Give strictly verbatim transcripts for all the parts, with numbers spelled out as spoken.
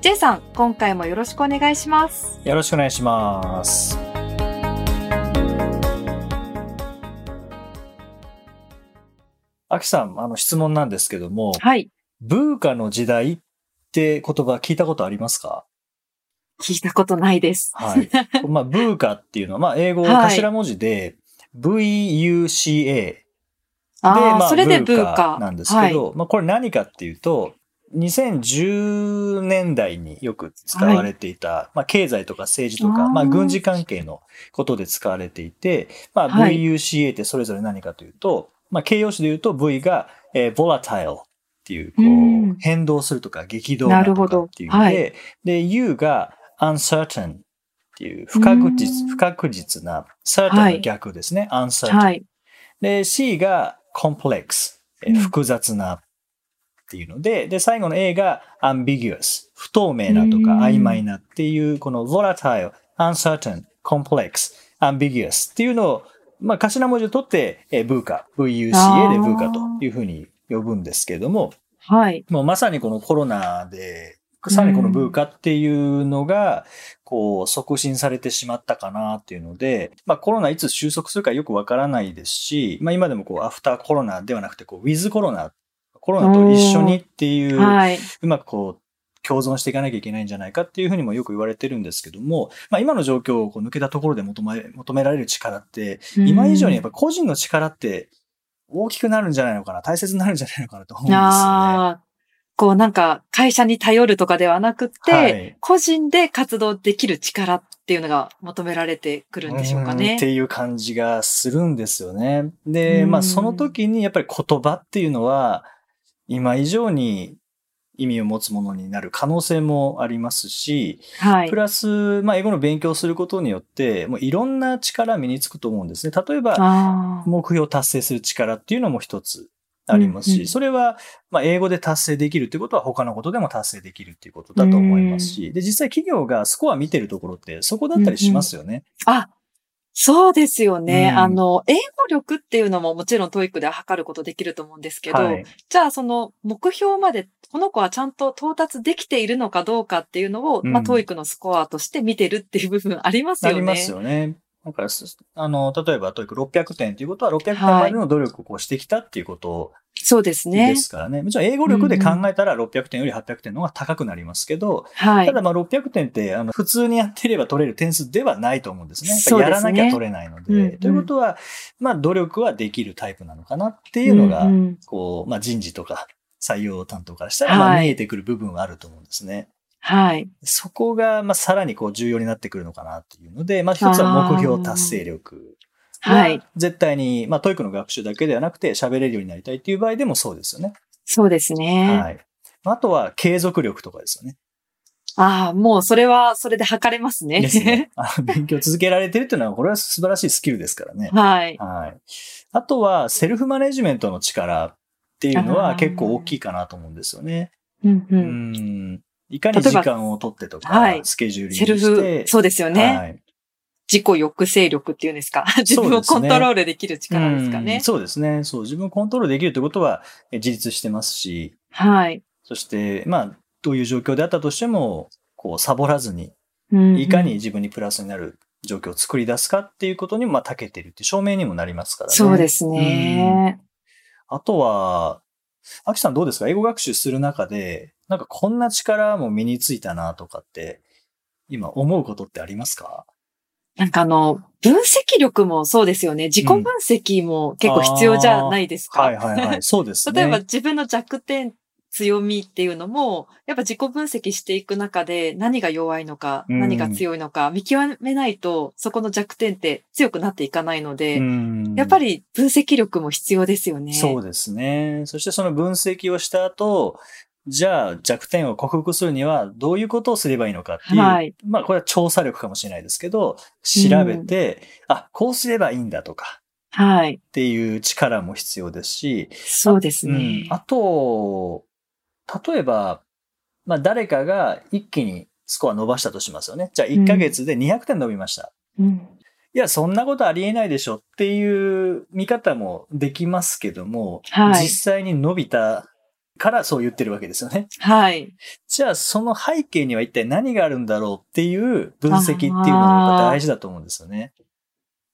J さん、今回もよろしくお願いします。よろしくお願いします。あきさん、あの質問なんですけども、はい、ブーカの時代って言葉聞いたことありますか？聞いたことないです。はい。まあ、ブーカっていうのは、まあ、英語頭文字で、はい、ブイユーシーエー。あで、まあ、それでブーカなんですけど、はい、まあ、これ何かっていうと、にせんじゅうねんだいによく使われていた、はい、まあ、経済とか政治とか、あまあ、軍事関係のことで使われていて、まあ、ブイユーシーエー ってそれぞれ何かというと、はい、まあ、形容詞で言うと V が、えー、volatile っていう、こう、うん、変動するとか、激動なとかっていうので、はい、で、U がuncertain っていう不確実、不確実な、certain の逆ですね。はい、uncertain、はい。で、C が complex、えー、複雑なっていうので、うん、で、最後の A が ambiguous、不透明なとか、うん、曖昧なっていう、この volatile、uncertain、complex、ambiguous っていうのを、まあ、頭文字を取って、えー、ブーカ、ブイユーシーエー で ブーカというふうに呼ぶんですけれども、はい。もうまさにこのコロナで、さらにこのブーカっていうのが、こう、促進されてしまったかなっていうので、まあコロナいつ収束するかよくわからないですし、まあ今でもこう、アフターコロナではなくて、こう、ウィズコロナ、コロナと一緒にっていう、はい、うまくこう、共存していかなきゃいけないんじゃないかっていうふうにもよく言われてるんですけども、まあ今の状況をこう抜けたところで求め、求められる力って、今以上にやっぱ個人の力って大きくなるんじゃないのかな、大切になるんじゃないのかなと思うんですよね。あ、こうなんか会社に頼るとかではなくて、はい、個人で活動できる力っていうのが求められてくるんでしょうかね。っていう感じがするんですよね。で、まあその時にやっぱり言葉っていうのは今以上に意味を持つものになる可能性もありますし、はい、プラス、まあ、英語の勉強をすることによって、もういろんな力身につくと思うんですね。例えば、目標を達成する力っていうのも一つありますし、うんうん、それは、まあ、英語で達成できるってことは他のことでも達成できるっていうことだと思いますし、で、実際企業がスコア見てるところってそこだったりしますよね。うんうん、あ、そうですよね、うん。あの、英語力っていうのももちろんトーイックで測ることできると思うんですけど、はい、じゃあその目標までこの子はちゃんと到達できているのかどうかっていうのを、うん、まあ、トーイックのスコアとして見てるっていう部分ありますよね。ありますよね。だから、あの、例えばトーイックろっぴゃくてんということはろっぴゃくてんまでの努力をこうしてきたっていうことを、はい、そうですね。ですからね。もちろん英語力で考えたらろっぴゃくてんよりはっぴゃくてんの方が高くなりますけど、うん、ただまあろっぴゃくてんってあの普通にやっていれば取れる点数ではないと思うんですね。やっぱりやらなきゃ取れないので。そうですね。うんうん、ということは、まあ努力はできるタイプなのかなっていうのが、うんうん、こう、まあ人事とか採用担当からしたら、まあ見えてくる部分はあると思うんですね。はい。そこが、まあさらにこう重要になってくるのかなっていうので、まあ一つは目標達成力。はい。絶対に、まあ、トーイックの学習だけではなくて、喋れるようになりたいっていう場合でもそうですよね。そうですね。はい。あとは、継続力とかですよね。ああ、もう、それは、それで測れますね。ですね。あの勉強続けられてるっていうのは、これは素晴らしいスキルですからね。はい。はい。あとは、セルフマネジメントの力っていうのは結構大きいかなと思うんですよね。うん、うん。うん。いかに時間を取ってとか、はい、スケジューリングして。セルフ、そうですよね。はい。自己抑制力っていうんですか。自分をコントロールできる力ですかね。そうですね。うん、そうですね。そう、自分をコントロールできるということは自立してますし。はい。そして、まあ、どういう状況であったとしても、こう、サボらずに、いかに自分にプラスになる状況を作り出すかっていうことにも、まあ、長けてるって証明にもなりますからね。そうですね。うん、あとは、あきさんどうですか？英語学習する中で、なんかこんな力も身についたなとかって、今思うことってありますか？なんかあの、分析力もそうですよね。自己分析も結構必要じゃないですか。うん、はいはいはい。そうですね。例えば自分の弱点、強みっていうのも、やっぱ自己分析していく中で何が弱いのか、うん、何が強いのか、見極めないとそこの弱点って強くなっていかないので、うん、やっぱり分析力も必要ですよね。そうですね。そしてその分析をした後、じゃあ弱点を克服するにはどういうことをすればいいのかっていう、はい、まあこれは調査力かもしれないですけど、調べて、うん、あ、こうすればいいんだとか、はい、っていう力も必要ですし、そうですね。あ、うん、あと、例えば、まあ誰かが一気にスコア伸ばしたとしますよね。じゃあいっかげつでにひゃくてん伸びました。うんうんいや、そんなことありえないでしょっていう見方もできますけども、はい、実際に伸びたからそう言ってるわけですよね。はい。じゃあその背景には一体何があるんだろうっていう分析っていうのが大事だと思うんですよね。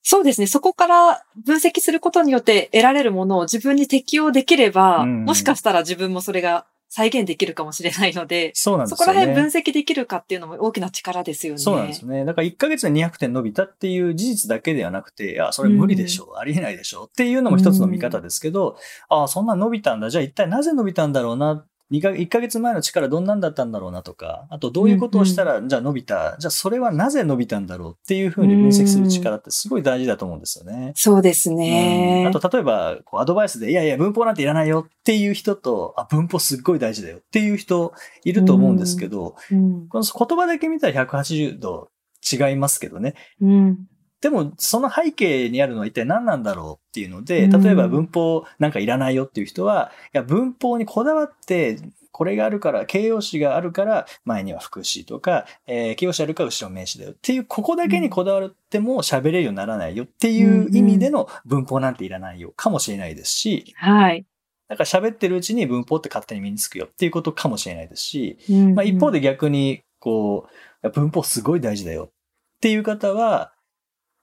そうですね。そこから分析することによって得られるものを自分に適用できれば、うん、もしかしたら自分もそれが再現できるかもしれないので、そうなんですよね。そこら辺分析できるかっていうのも大きな力ですよね。そうなんですね。だからいっかげつでにひゃくてん伸びたっていう事実だけではなくて、いや、それ無理でしょう、うん、ありえないでしょうっていうのも一つの見方ですけど、うん、ああ、そんな伸びたんだ。じゃあ一体なぜ伸びたんだろうな。いっかげつまえの力どんなんだったんだろうなとか、あとどういうことをしたら、うんうん、じゃあ伸びた。じゃあそれはなぜ伸びたんだろうっていうふうに分析する力ってすごい大事だと思うんですよね。そうですね。うん、あと例えばこうアドバイスでいやいや文法なんていらないよっていう人と、あ、文法すっごい大事だよっていう人いると思うんですけど、うんうん、この言葉だけ見たらひゃくはちじゅうど違いますけどね。うんでもその背景にあるのは一体何なんだろうっていうので、例えば文法なんかいらないよっていう人は、いや文法にこだわってこれがあるから形容詞があるから前には副詞とか、えー、形容詞あるから後ろ名詞だよっていうここだけにこだわっても喋れるようにならないよっていう意味での文法なんていらないよかもしれないですし、はい。だから喋ってるうちに文法って勝手に身につくよっていうことかもしれないですし、まあ一方で逆にこう文法すごい大事だよっていう方は。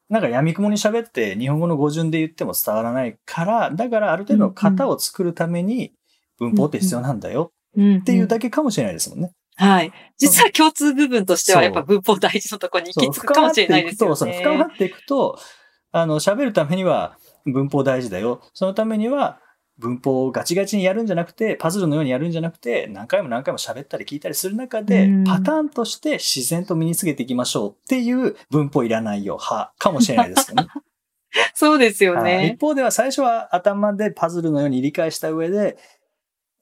なんか闇雲に喋って日本語の語順で言っても伝わらないから、だからある程度の型を作るために文法って必要なんだよっていうだけかもしれないですもんね。はい。実は共通部分としてはやっぱ文法大事のところに行き着くかもしれないですよね。そう、深まっていくと、あの、喋るためには文法大事だよ。そのためには文法をガチガチにやるんじゃなくて、パズルのようにやるんじゃなくて、何回も何回も喋ったり聞いたりする中で、パターンとして自然と身につけていきましょうっていう文法いらないよ派かもしれないですけどね。そうですよね。一方では最初は頭でパズルのように理解した上で、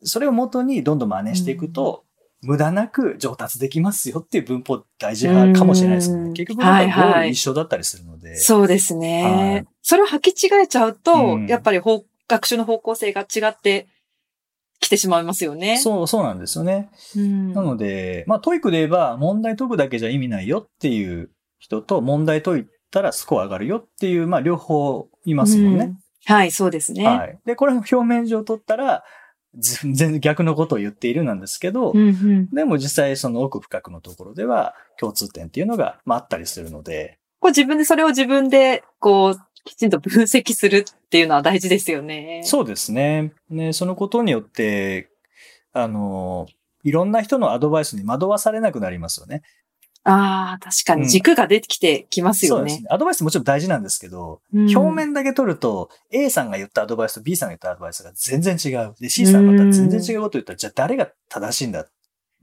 それを元にどんどん真似していくと、無駄なく上達できますよっていう文法大事派かもしれないですね。結局なんかゴール一緒だったりするので。はいはい、そうですね。それを履き違えちゃうと、やっぱり方向学習の方向性が違ってきてしまいますよね。そう、そうなんですよね。うん、なので、まあ、トイックで言えば問題解くだけじゃ意味ないよっていう人と問題解いたらスコア上がるよっていう、まあ、両方いますもんね、うん。はい、そうですね。はい。で、これも表面上取ったら、全然逆のことを言っているなんですけど、うんうん、でも実際その奥深くのところでは共通点っていうのが、まあ、あったりするので。こう自分で、それを自分で、こう、きちんと分析するっていうのは大事ですよね。そうですね。ね、そのことによって、あの、いろんな人のアドバイスに惑わされなくなりますよね。ああ、確かに軸ができてきますよね、うん。そうですね。アドバイスもちろん大事なんですけど、うん、表面だけ取ると A さんが言ったアドバイスと B さんが言ったアドバイスが全然違う。で、C さんがまた全然違うこと言ったら、じゃあ誰が正しいんだ、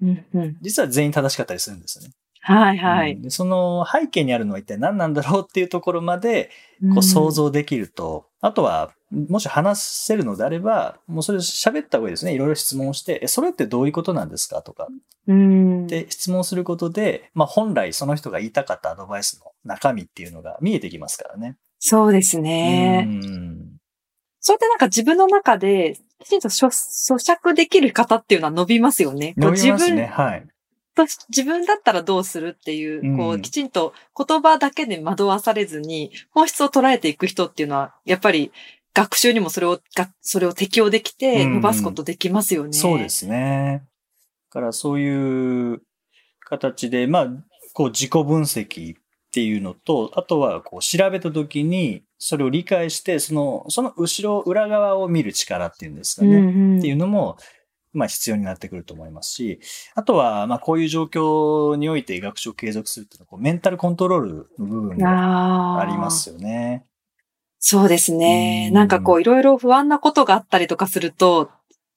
うんうん、実は全員正しかったりするんですよね。はいはい、うん。その背景にあるのは一体何なんだろうっていうところまでこう想像できると、うん、あとはもし話せるのであれば、もうそれ喋った方がいいですね。いろいろ質問して、え、それってどういうことなんですかとか、うん、で質問することで、まあ本来その人が言いたかったアドバイスの中身っていうのが見えてきますからね。そうですね。うん、それでなんか自分の中できちんと咀嚼できる方っていうのは伸びますよね。伸びますね。はい。自分だったらどうするっていう、こう、きちんと言葉だけで惑わされずに、本質を捉えていく人っていうのは、やっぱり学習にもそれを、それを適用できて、伸ばすことできますよね、うん。そうですね。だからそういう形で、まあ、こう、自己分析っていうのと、あとは、こう、調べたときに、それを理解して、その、その後ろ、裏側を見る力っていうんですかね、うんうん、っていうのも、まあ必要になってくると思いますし、あとは、まあこういう状況において学習を継続するっていうのはこう、メンタルコントロールの部分がありますよね。そうですね。なんかこういろいろ不安なことがあったりとかすると、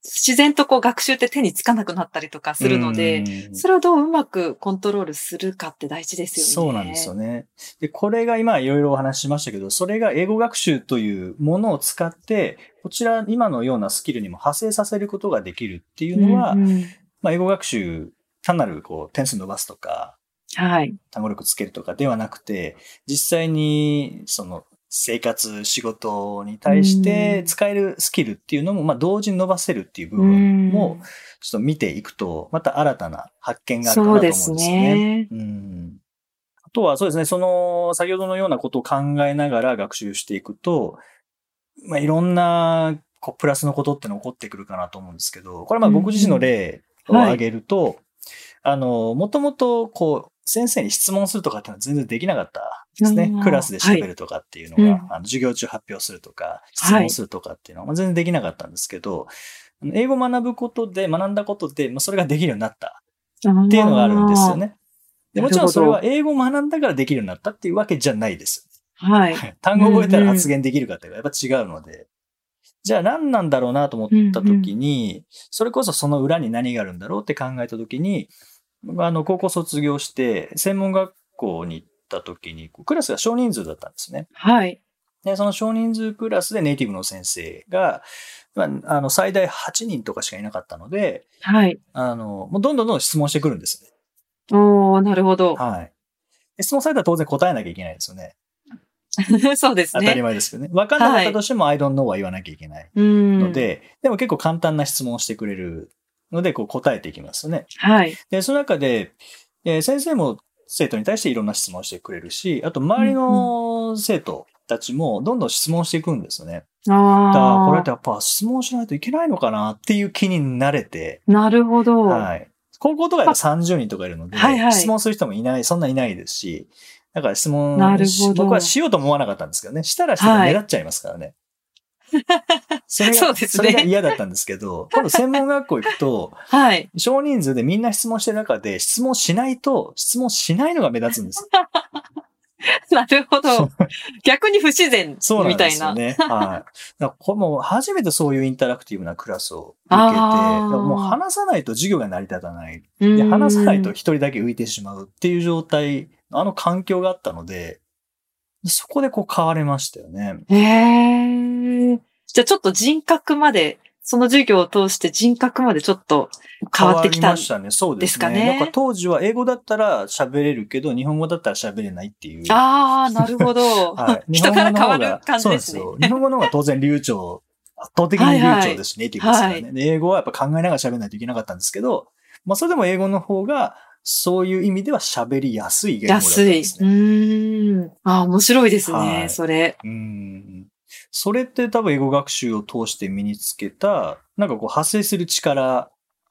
自然とこう学習って手につかなくなったりとかするので、それをどううまくコントロールするかって大事ですよね。そうなんですよね。で、これが今いろいろお話ししましたけど、それが英語学習というものを使って、こちら今のようなスキルにも派生させることができるっていうのは、うんうん、まあ、英語学習単なるこう点数伸ばすとか、はい、単語力つけるとかではなくて、実際にその生活、仕事に対して使えるスキルっていうのも、まあ同時に伸ばせるっていう部分も、ちょっと見ていくと、また新たな発見があるかなと思うんですよね。そうですね。うん。あとはそうですね、その、先ほどのようなことを考えながら学習していくと、まあいろんなこうプラスのことっての起こってくるかなと思うんですけど、これはまあ僕自身の例を挙げると、はい、あの、もともとこう、先生に質問するとかっていうのは全然できなかったですね。クラスで喋るとかっていうのが、はい、あの授業中発表するとか、質問するとかっていうのは全然できなかったんですけど、はい、英語を学ぶことで、学んだことで、まあ、それができるようになったっていうのがあるんですよね。で、もちろんそれは英語を学んだからできるようになったっていうわけじゃないです。はい。単語を覚えたら発言できるかっていうのがやっぱ違うので、じゃあ何なんだろうなと思った時に、うんうん、それこそその裏に何があるんだろうって考えた時に、あの、高校卒業して、専門学校に行った時に、クラスが少人数だったんですね。はい。で、その少人数クラスでネイティブの先生が、あの、最大はちにんとかしかいなかったので、はい。あの、もうどんどんどん質問してくるんですよね。おー、なるほど。はい。質問されたら当然答えなきゃいけないですよね。そうですね。当たり前ですけどね。分かんなかったとしても、はい、I don't know は言わなきゃいけないので、でも結構簡単な質問をしてくれる。ので、こう答えていきますね。はい。で、その中で、えー、先生も生徒に対していろんな質問をしてくれるし、あと周りの生徒たちもどんどん質問していくんですよね。うんうん、だからこれってやっぱ質問しないといけないのかなっていう気になれて。なるほど。はい。高校とかやっぱさんじゅうにんとかいるので、はいはい、質問する人もいない、そんないないですし、だから質問、僕はしようと思わなかったんですけどね。したらしたら狙っちゃいますからね。はいそれが、そうですね、それが嫌だったんですけど、今度専門学校行くと、はい、少人数でみんな質問してる中で、質問しないと、質問しないのが目立つんです。なるほど。逆に不自然みたいな。そうなんですよね。はい。だからもう初めてそういうインタラクティブなクラスを受けて、もう話さないと授業が成り立たない。で、話さないと一人だけ浮いてしまうっていう状態、あの環境があったので、そこでこう変われましたよね。へー。じゃあちょっと人格まで、その授業を通して人格までちょっと変わってきたんですかね。変わりましたね。そうですね。なんか当時は英語だったら喋れるけど、日本語だったら喋れないっていう。ああ、なるほど。はい。人から変わる感じですね。そうですよ。日本語の方が当然流暢、圧倒的に流暢ですし、ネイティブですからね。はい、で英語はやっぱ考えながら喋らないといけなかったんですけど、まあそれでも英語の方が、そういう意味では喋りやすい言語だったんですね。安い。うーん。ああ、面白いですね、はい、それ。うーん。それって多分英語学習を通して身につけた、なんかこう発生する力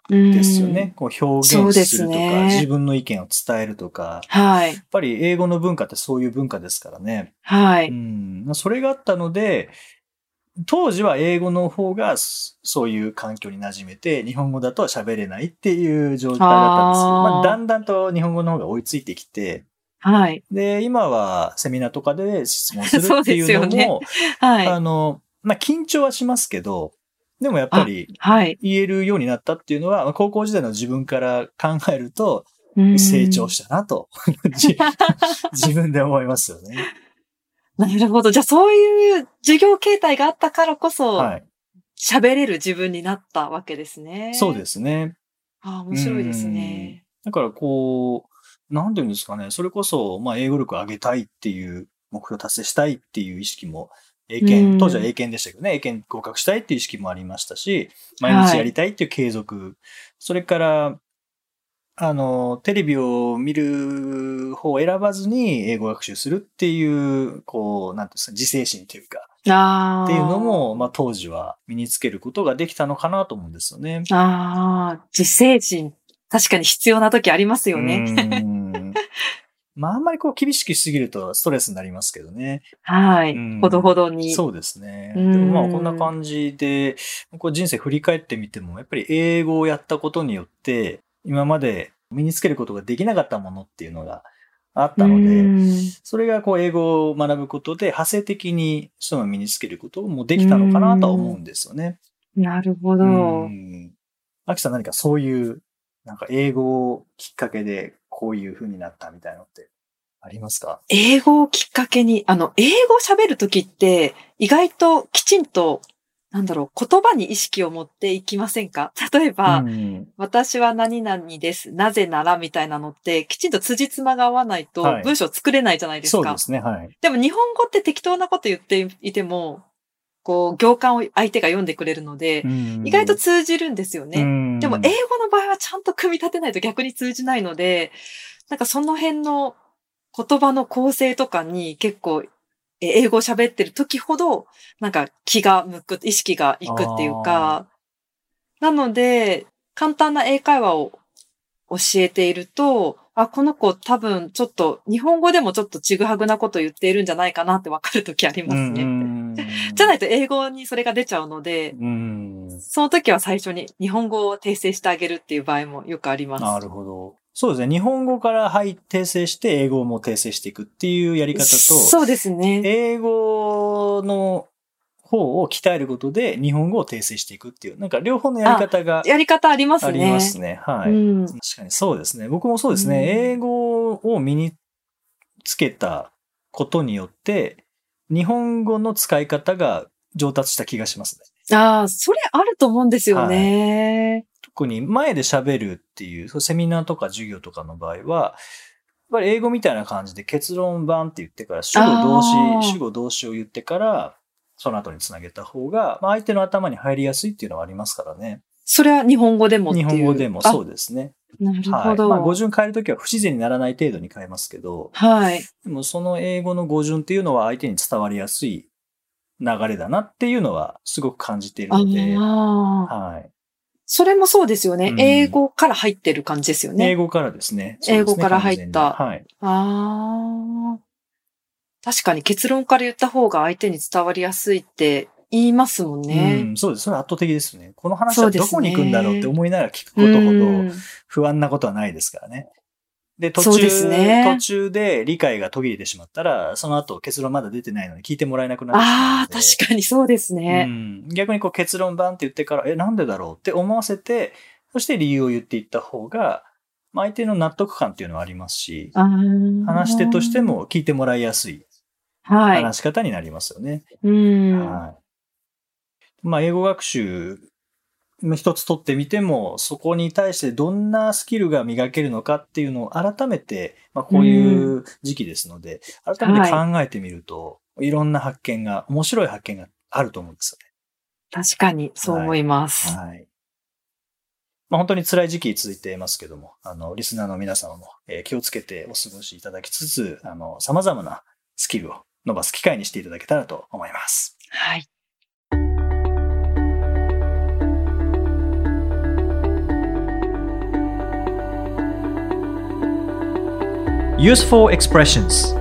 ですよね。こう表現するとか、ね、自分の意見を伝えるとか。はい。やっぱり英語の文化ってそういう文化ですからね。はい。うん。それがあったので、当時は英語の方がそういう環境に馴染めて、日本語だとは喋れないっていう状態だったんですけど、まあ、だんだんと日本語の方が追いついてきて、はい。で、今はセミナーとかで質問するっていうのも、ね、はい、あの、まあ、緊張はしますけど、でもやっぱり言えるようになったっていうのは、はい、高校時代の自分から考えると、成長したなと、自分で思いますよね。なるほど。じゃあそういう授業形態があったからこそ、喋れる自分になったわけですね。はい、そうですね。ああ、面白いですね。だからこう、なんていうんですかね。それこそ、まあ、英語力を上げたいっていう、目標達成したいっていう意識も、英検、当時は英検でしたけどね、英検合格したいっていう意識もありましたし、毎日やりたいっていう継続。はい、それから、あの、テレビを見る方を選ばずに英語学習するっていう、こう、なんていうんですか、自制心というか、あっていうのも、まあ当時は身につけることができたのかなと思うんですよね。ああ、自制心、確かに必要な時ありますよね。うんまああんまりこう厳しくしすぎるとストレスになりますけどね。はい。ほどほどに。そうですね。でもまあこんな感じで、こう人生振り返ってみても、やっぱり英語をやったことによって、今まで身につけることができなかったものっていうのがあったので、それがこう英語を学ぶことで派生的にその身につけることもできたのかなとは思うんですよね。なるほど。うん。アキさん何かそういう、なんか英語をきっかけでこういう風になったみたいなのってありますか？英語をきっかけに、あの、英語を喋るときって意外ときちんと、なんだろう、言葉に意識を持っていきませんか？例えば、うん、私は何々です、なぜならみたいなのって、きちんと辻褄が合わないと文章作れないじゃないですか。はい、そうですね、はい。でも日本語って適当なこと言っていても、こう、行間を相手が読んでくれるので、うん、意外と通じるんですよね。うん、でも英語の場合はちゃんと組み立てないと逆に通じないので、なんかその辺の言葉の構成とかに結構、英語喋ってる時ほど、なんか気が向く、意識がいくっていうか、なので、簡単な英会話を教えていると、あ、この子多分ちょっと、日本語でもちょっとちぐはぐなこと言っているんじゃないかなってわかる時ありますね。じゃないと英語にそれが出ちゃうので、うんその時は最初に日本語を訂正してあげるっていう場合もよくあります。なるほど。そうですね。日本語から、はい、訂正して、英語も訂正していくっていうやり方と、そうですね。英語の方を鍛えることで、日本語を訂正していくっていう、なんか両方のやり方が。やり方ありますね。ありますね。はい、うん。確かにそうですね。僕もそうですね。英語を身につけたことによって、日本語の使い方が上達した気がしますね。ああ、それあると思うんですよね。はい、特に前で喋るっていう、セミナーとか授業とかの場合は、やっぱり英語みたいな感じで結論バンって言ってから、主語動詞、主語動詞を言ってから、その後につなげた方が、まあ、相手の頭に入りやすいっていうのはありますからね。それは日本語でもっていう。日本語でもそうですね。なるほど。はい、まあ語順変えるときは不自然にならない程度に変えますけど、はい。でもその英語の語順っていうのは相手に伝わりやすい流れだなっていうのはすごく感じているので、はい。それもそうですよね、うん。英語から入ってる感じですよね。英語からですね。そうですね、英語から入った。はい。ああ。確かに結論から言った方が相手に伝わりやすいって言いますもんね。うん、そうです。それは圧倒的ですね。この話はどこに行くんだろうって思いながら聞くことほど不安なことはないですからね。で、途中で、ね、途中で理解が途切れてしまったら、その後結論まだ出てないのに聞いてもらえなくなる。ああ、確かにそうですね。うん、逆にこう結論バンって言ってから、え、なんでだろうって思わせて、そして理由を言っていった方が、まあ、相手の納得感っていうのはありますし、話し手としても聞いてもらいやすい話し方になりますよね。はい、うんはい。まあ、英語学習、一つ取ってみても、そこに対してどんなスキルが磨けるのかっていうのを改めて、まあ、こういう時期ですので、うん、改めて考えてみると、はい、いろんな発見が、面白い発見があると思うんですよね。確かに、そう思います。はい。はい、まあ、本当に辛い時期続いていますけども、あの、リスナーの皆様も、えー、気をつけてお過ごしいただきつつ、あの、様々なスキルを伸ばす機会にしていただけたらと思います。はい。Useful expressions.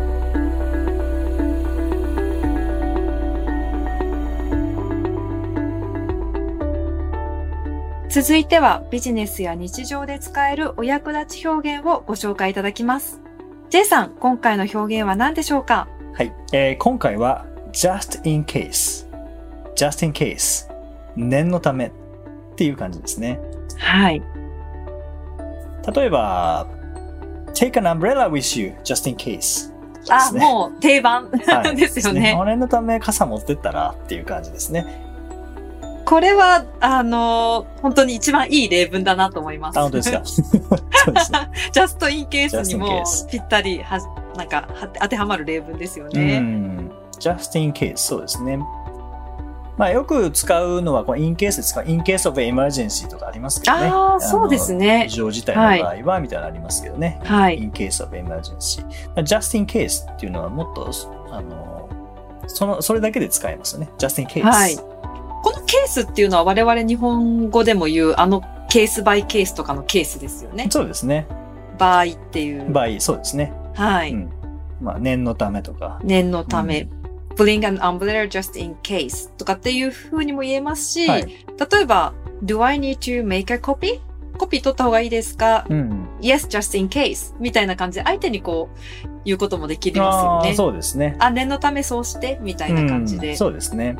続いてはビジネスや日常で使えるお役立ち表現をご紹介いただきます。J さん、今回の表現は何でしょうか？はい、えー、今回は just in case、just in case、念のためっていう感じですね。はい。例えば。Take an umbrella with you, just in case. あ、ね、もう定番ですよね。俺、はいね、のため傘持ってったらっていう感じですね。これは、あの、本当に一番いい例文だなと思います。あ、本当ですか。そうですね。just in case にもぴったりは、なんか当てはまる例文ですよね。うん。just in case、そうですね。まあよく使うのはこう in case ですか in case of emergency とかありますけどね。ああ、そうですね。非常事態の場合は、はい、みたいなのありますけどね。はい。in case of emergency。just in case っていうのはもっとあのそのそれだけで使えますよね。just in case。はい。このケースっていうのは我々日本語でも言うあのケースバイケースとかのケースですよね。そうですね。場合っていう。場合、そうですね。はい。うん、まあ念のためとか。念のため。うんBring an umbrella just in case とかっていう風にも言えますし、はい、例えば Do I need to make a copy? コピー取った方がいいですか、うん、Yes, just in case みたいな感じで相手にこう言うこともできますよね。あ、そうですね。あ、念のためそうしてみたいな感じで、うん、そうですね。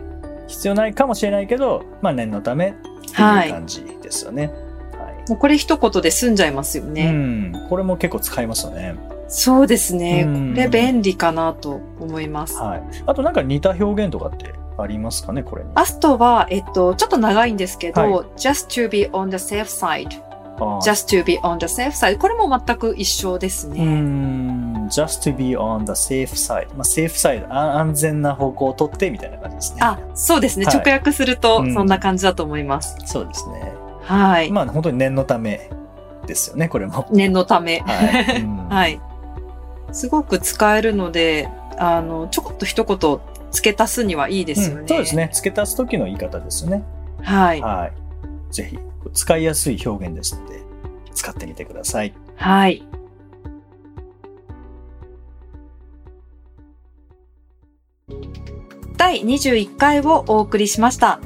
必要ないかもしれないけど、まあ、念のためっていう感じですよね、はいはい、もうこれ一言で済んじゃいますよね。うん、これも結構使いますよね。そうですね、これ便利かなと思います、はい、あとなんか似た表現とかってありますかね、これに。あとは、えっと、ちょっと長いんですけど、はい、just to be on the safe side just to be on the safe side これも全く一緒ですね。うーん just to be on the safe side、まあ、safe side 安全な方向を取ってみたいな感じですね。あ、そうですね、はい、直訳するとそんな感じだと思います、うん、そうですね、はい、まあ本当に念のためですよね、これも念のため、はい、うんはい、すごく使えるので、あのちょこっと一言付け足すにはいいですよね、うん、そうですね、付け足す時の言い方ですよね、はい、はい、ぜひ使いやすい表現ですので使ってみてください。はい。だいにじゅういっかいをお送りしました。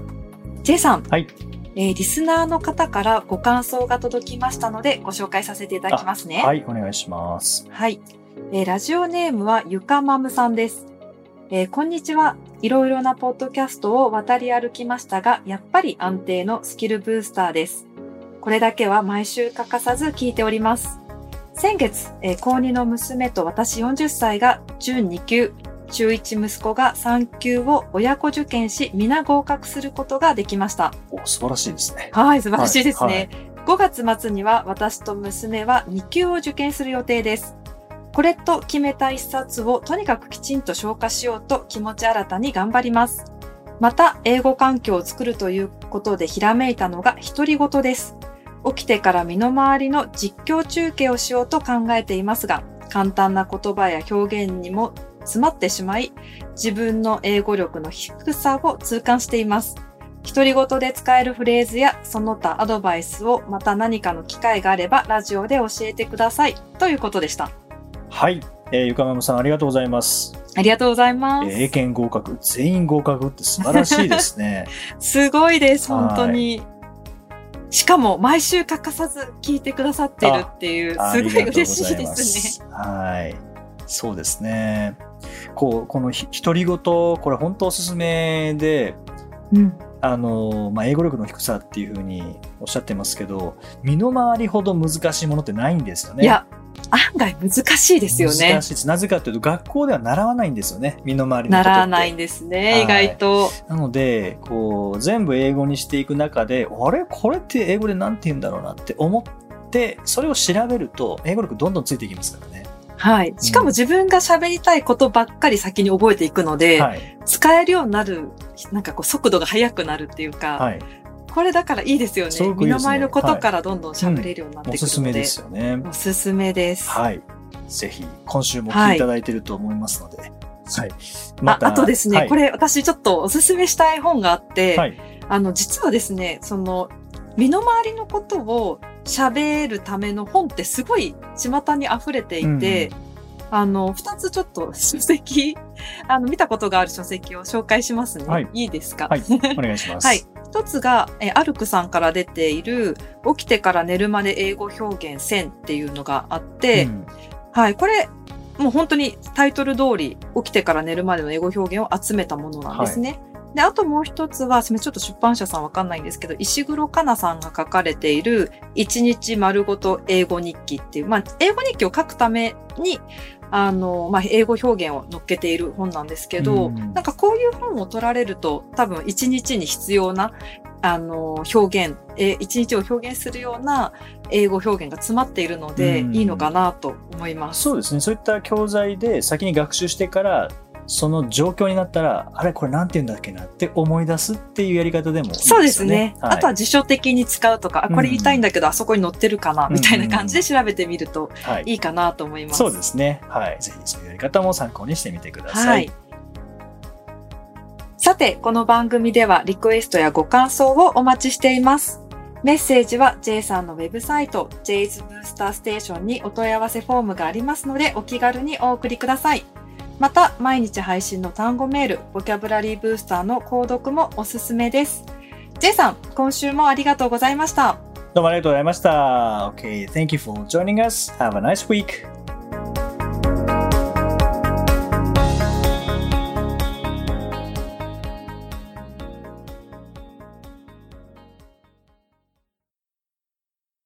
J さん、はい、えー、リスナーの方からご感想が届きましたのでご紹介させていただきますね。はい、お願いします。はい、えー、ラジオネームはゆかまむさんです、えー、こんにちは。いろいろなポッドキャストを渡り歩きましたが、やっぱり安定のスキルブースターです。これだけは毎週欠かさず聞いております。先月、えー、高にの娘と私よんじゅっさいが準にきゅう、中いち息子がさんきゅうを親子受験し、皆合格することができました。お、素晴らしいですね。はい、素晴らしいですね。はいはい、ごがつまつには私と娘はにきゅうを受験する予定です。これと決めたいっさつをとにかくきちんと消化しようと気持ち新たに頑張ります。また英語環境を作るということでひらめいたのが独り言です。起きてから身の回りの実況中継をしようと考えていますが、簡単な言葉や表現にも詰まってしまい、自分の英語力の低さを痛感しています。独り言で使えるフレーズやその他アドバイスをまた何かの機会があればラジオで教えてくださいということでした。はい、えー、ゆかまむさんありがとうございます。ありがとうございます。英検合格、全員合格って素晴らしいですね。すごいです、本当に。しかも毎週欠かさず聞いてくださってるっていう、すごい嬉しいですね。はい、そうですね。こう、この独り言、これ本当おすすめで、うん、あの、まあ、英語力の低さっていうふうにおっしゃってますけど、身の回りほど難しいものってないんですよね。いや、案外難しいですよね。難しいです。なぜかというと学校では習わないんですよね、身の回りのことって。習わないんですね、はい、意外と。なのでこう全部英語にしていく中で、あれこれって英語でなんて言うんだろうなって思ってそれを調べると英語力どんどんついていきますからね。はい、しかも自分が喋りたいことばっかり先に覚えていくので、うん、はい、使えるようになる、なんかこう速度が速くなるっていうか、はい、これだからいいですよね。身の回りのことからどんどん喋れるようになってくるので、はい、うん、おすすめですよね。おすすめです。はい。ぜひ今週も聞いていただいていると思いますので、はい。はい、また あ, あとですね、はい、これ私ちょっとおすすめしたい本があって、はい、あの実はですね、その身の回りのことを喋るための本ってすごい巷に溢れていて。うん、あの、二つちょっと書籍、あの、見たことがある書籍を紹介しますね。はい、いいですか？はい。お願いします。はい。一つが、え、アルクさんから出ている、起きてから寝るまで英語表現せんっていうのがあって、うん、はい。これ、もう本当にタイトル通り、起きてから寝るまでの英語表現を集めたものなんですね。はい、で、あともう一つは、ちょっと出版社さんわかんないんですけど、石黒かなさんが書かれている、一日丸ごと英語日記っていう、まあ、英語日記を書くために、あの、まあ、英語表現を載っけている本なんですけど、うん、なんかこういう本を取られると多分一日に必要な、あの、表現、え、一日を表現するような英語表現が詰まっているので、うん、いいのかなと思います。そうですね。そういった教材で先に学習してから、その状況になったら、あれこれなんて言うんだっけなって思い出すっていうやり方でもいいですね。そうですね。はい、あとは辞書的に使うとか、あ、これ言いたいんだけど、うん、あそこに載ってるかなみたいな感じで調べてみるといいかなと思います。はい、そうですね。はい。ぜひそういうやり方も参考にしてみてください。はい、さて、この番組ではリクエストやご感想をお待ちしています。メッセージは J さんのウェブサイト J's Booster Station にお問い合わせフォームがありますので、お気軽にお送りください。また、毎日配信の単語メール、ボキャブラリーブースターの購読もおすすめです。J さん、今週もありがとうございました。どうもありがとうございました。Okay, thank you for joining us. Have a nice week.